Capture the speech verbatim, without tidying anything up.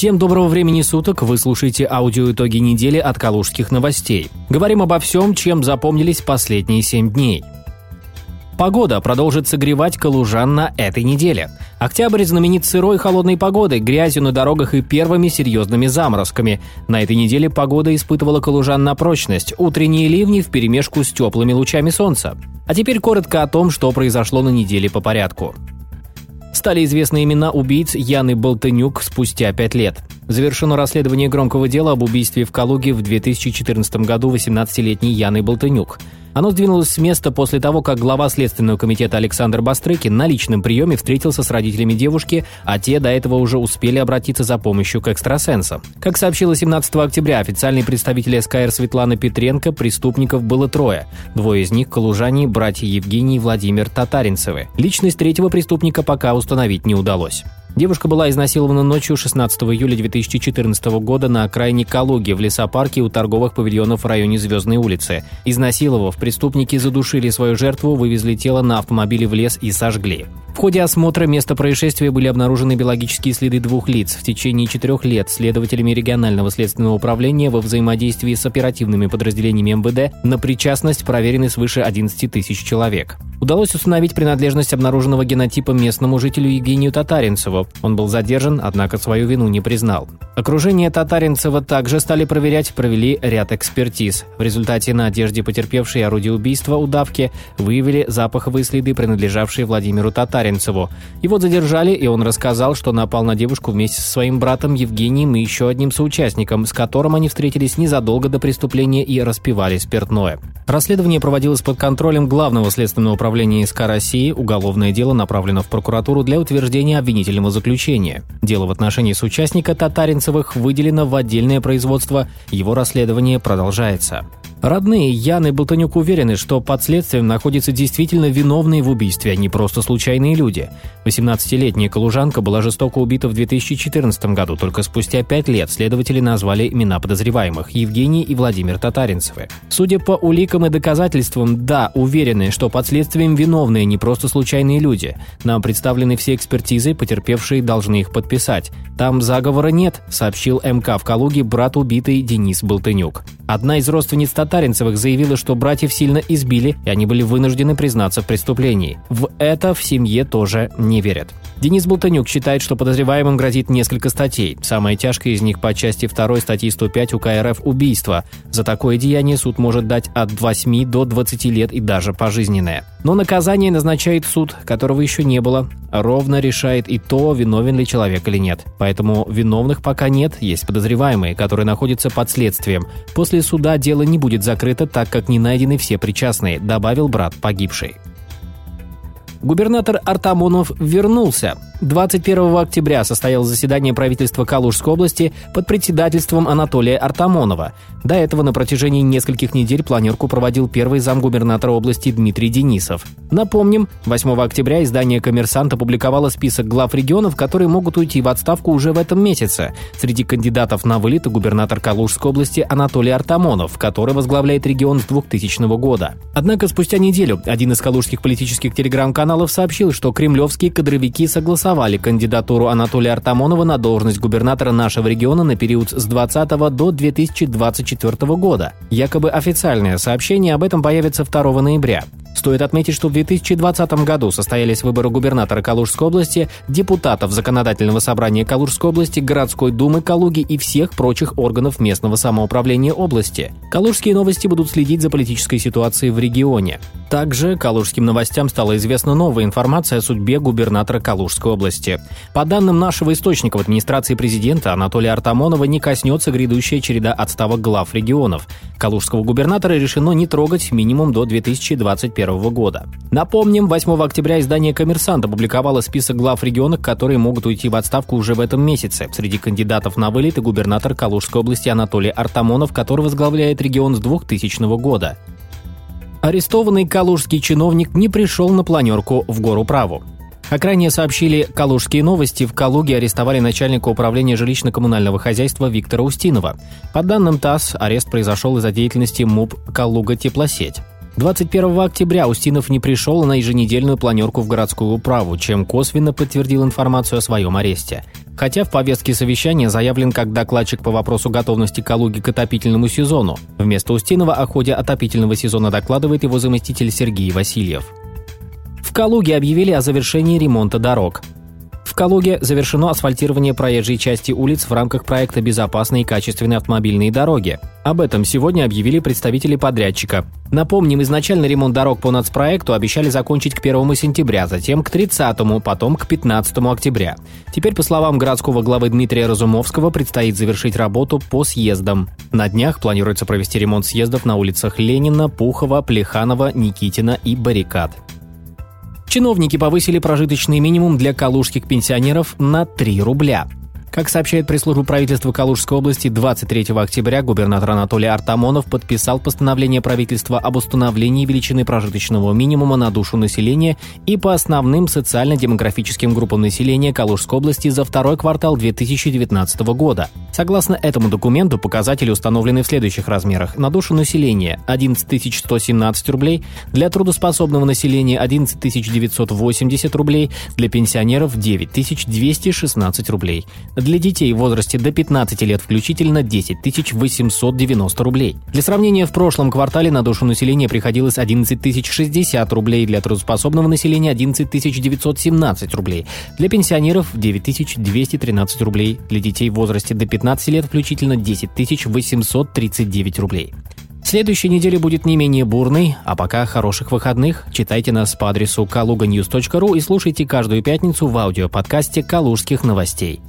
Всем доброго времени суток, вы слушаете аудиоитоги недели от Калужских новостей. Говорим обо всем, чем запомнились последние семь дней. Погода продолжит согревать калужан на этой неделе. Октябрь знаменит сырой и холодной погодой, грязью на дорогах и первыми серьезными заморозками. На этой неделе погода испытывала калужан на прочность, утренние ливни вперемешку с теплыми лучами солнца. А теперь коротко о том, что произошло на неделе по порядку. Стали известны имена убийц Яны Болтынюк спустя пять лет. Завершено расследование громкого дела об убийстве в Калуге в две тысячи четырнадцатом году восемнадцатилетней Яны Болтынюк. Оно сдвинулось с места после того, как глава Следственного комитета Александр Бастрыкин на личном приеме встретился с родителями девушки, а те до этого уже успели обратиться за помощью к экстрасенсам. Как сообщила семнадцатого октября официальный представитель СКР Светлана Петренко, преступников было трое. Двое из них – калужане, братья Евгений и Владимир Татаринцевы. Личность третьего преступника пока установить не удалось. Девушка была изнасилована ночью шестнадцатого июля две тысячи четырнадцатого года на окраине Калуги в лесопарке у торговых павильонов в районе Звездной улицы. Изнасиловав, преступники задушили свою жертву, вывезли тело на автомобиле в лес и сожгли. В ходе осмотра места происшествия были обнаружены биологические следы двух лиц. В течение четырех лет следователями регионального следственного управления во взаимодействии с оперативными подразделениями МВД на причастность проверены свыше одиннадцати тысяч человек. Удалось установить принадлежность обнаруженного генотипа местному жителю Евгению Татаринцеву. Он был задержан, однако свою вину не признал. Окружение Татаринцева также стали проверять, провели ряд экспертиз. В результате на одежде потерпевшей орудия убийства, удавки, выявили запаховые следы, принадлежавшие Владимиру Татаринцеву. Его задержали, и он рассказал, что напал на девушку вместе со своим братом Евгением и еще одним соучастником, с которым они встретились незадолго до преступления и распивали спиртное. Расследование проводилось под контролем главного следственного управления Управление СК России, уголовное дело направлено в прокуратуру для утверждения обвинительного заключения. Дело в отношении соучастника Татаринцевых выделено в отдельное производство, его расследование продолжается. Родные Яны Болтынюк уверены, что под следствием находятся действительно виновные в убийстве, а не просто случайные люди. восемнадцатилетняя калужанка была жестоко убита в две тысячи четырнадцатом году, только спустя пять лет следователи назвали имена подозреваемых – Евгений и Владимир Татаринцевы. Судя по уликам и доказательствам, да, уверены, что под следствием виновные, не просто случайные люди. Нам представлены все экспертизы, потерпевшие должны их подписать. Там заговора нет, сообщил МК в Калуге брат убитой Денис Болтынюк. Одна из родственниц Татаринцевых заявила, что братьев сильно избили, и они были вынуждены признаться в преступлении. В это в семье тоже не верят. Денис Болтынюк считает, что подозреваемым грозит несколько статей. Самая тяжкая из них по части второй статьи сто пять УК РФ «Убийство». За такое деяние суд может дать от восьми до двадцати лет и даже пожизненное. Но наказание назначает суд, которого еще не было. Ровно решает и то, виновен ли человек или нет. Поэтому виновных пока нет, есть подозреваемые, которые находятся под следствием. После суда дело не будет закрыто, так как не найдены все причастные, добавил брат погибшей. Губернатор Артамонов вернулся. двадцать первого октября состоялось заседание правительства Калужской области под председательством Анатолия Артамонова. До этого на протяжении нескольких недель планерку проводил первый замгубернатора области Дмитрий Денисов. Напомним, восьмого октября издание «Коммерсант» опубликовало список глав регионов, которые могут уйти в отставку уже в этом месяце. Среди кандидатов на вылет губернатор Калужской области Анатолий Артамонов, который возглавляет регион с двухтысячного года. Однако спустя неделю один из калужских политических телеграм-каналов сообщил, что кремлевские кадровики согласовали кандидатуру Анатолия Артамонова на должность губернатора нашего региона на период с двадцатого до две тысячи двадцать четвертого года. Якобы официальное сообщение об этом появится второго ноября. Стоит отметить, что в две тысячи двадцатом году состоялись выборы губернатора Калужской области, депутатов Законодательного собрания Калужской области, городской думы Калуги и всех прочих органов местного самоуправления области. Калужские новости будут следить за политической ситуацией в регионе. Также Калужским новостям стала известна новая информация о судьбе губернатора Калужской области. По данным нашего источника в администрации президента, Анатолия Артамонова не коснется грядущая череда отставок глав регионов. Калужского губернатора решено не трогать минимум до две тысячи двадцать первого года. Напомним, восьмого октября издание «Коммерсант» опубликовало список глав региона, которые могут уйти в отставку уже в этом месяце. Среди кандидатов на вылет и губернатор Калужской области Анатолий Артамонов, который возглавляет регион с двухтысячного года. Арестованный калужский чиновник не пришел на планерку в Горуправу. Как ранее сообщили «Калужские новости», в Калуге арестовали начальника управления жилищно-коммунального хозяйства Виктора Устинова. По данным ТАСС, арест произошел из-за деятельности МУП «Калуга-Теплосеть». двадцать первого октября Устинов не пришел на еженедельную планерку в городскую управу, чем косвенно подтвердил информацию о своем аресте. Хотя в повестке совещания заявлен как докладчик по вопросу готовности Калуги к отопительному сезону. Вместо Устинова о ходе отопительного сезона докладывает его заместитель Сергей Васильев. В Калуге объявили о завершении ремонта дорог. В Калуге завершено асфальтирование проезжей части улиц в рамках проекта «Безопасные и качественные автомобильные дороги». Об этом сегодня объявили представители подрядчика. Напомним, изначально ремонт дорог по нацпроекту обещали закончить к первому сентября, затем к тридцатому, потом к пятнадцатому октября. Теперь, по словам городского главы Дмитрия Разумовского, предстоит завершить работу по съездам. На днях планируется провести ремонт съездов на улицах Ленина, Пухова, Плеханова, Никитина и Баррикад. Чиновники повысили прожиточный минимум для калужских пенсионеров на три рубля. Как сообщает пресс-служба правительства Калужской области, двадцать третьего октября губернатор Анатолий Артамонов подписал постановление правительства об установлении величины прожиточного минимума на душу населения и по основным социально-демографическим группам населения Калужской области за второй квартал две тысячи девятнадцатого года. Согласно этому документу, показатели установлены в следующих размерах. На душу населения – одиннадцать тысяч сто семнадцать рублей, для трудоспособного населения – одиннадцать тысяч девятьсот восемьдесят рублей, для пенсионеров – девять тысяч двести шестнадцать рублей. Для детей в возрасте до пятнадцати лет включительно десять тысяч восемьсот девяносто рублей. Для сравнения, в прошлом квартале на душу населения приходилось одиннадцать тысяч шестьдесят рублей, для трудоспособного населения одиннадцать тысяч девятьсот семнадцать рублей, для пенсионеров девять тысяч двести тринадцать рублей, для детей в возрасте до пятнадцати лет включительно десять тысяч восемьсот тридцать девять рублей. Следующая неделя будет не менее бурной, а пока хороших выходных. Читайте нас по адресу калуга ньюс точка ру и слушайте каждую пятницу в аудиоподкасте «Калужских новостей».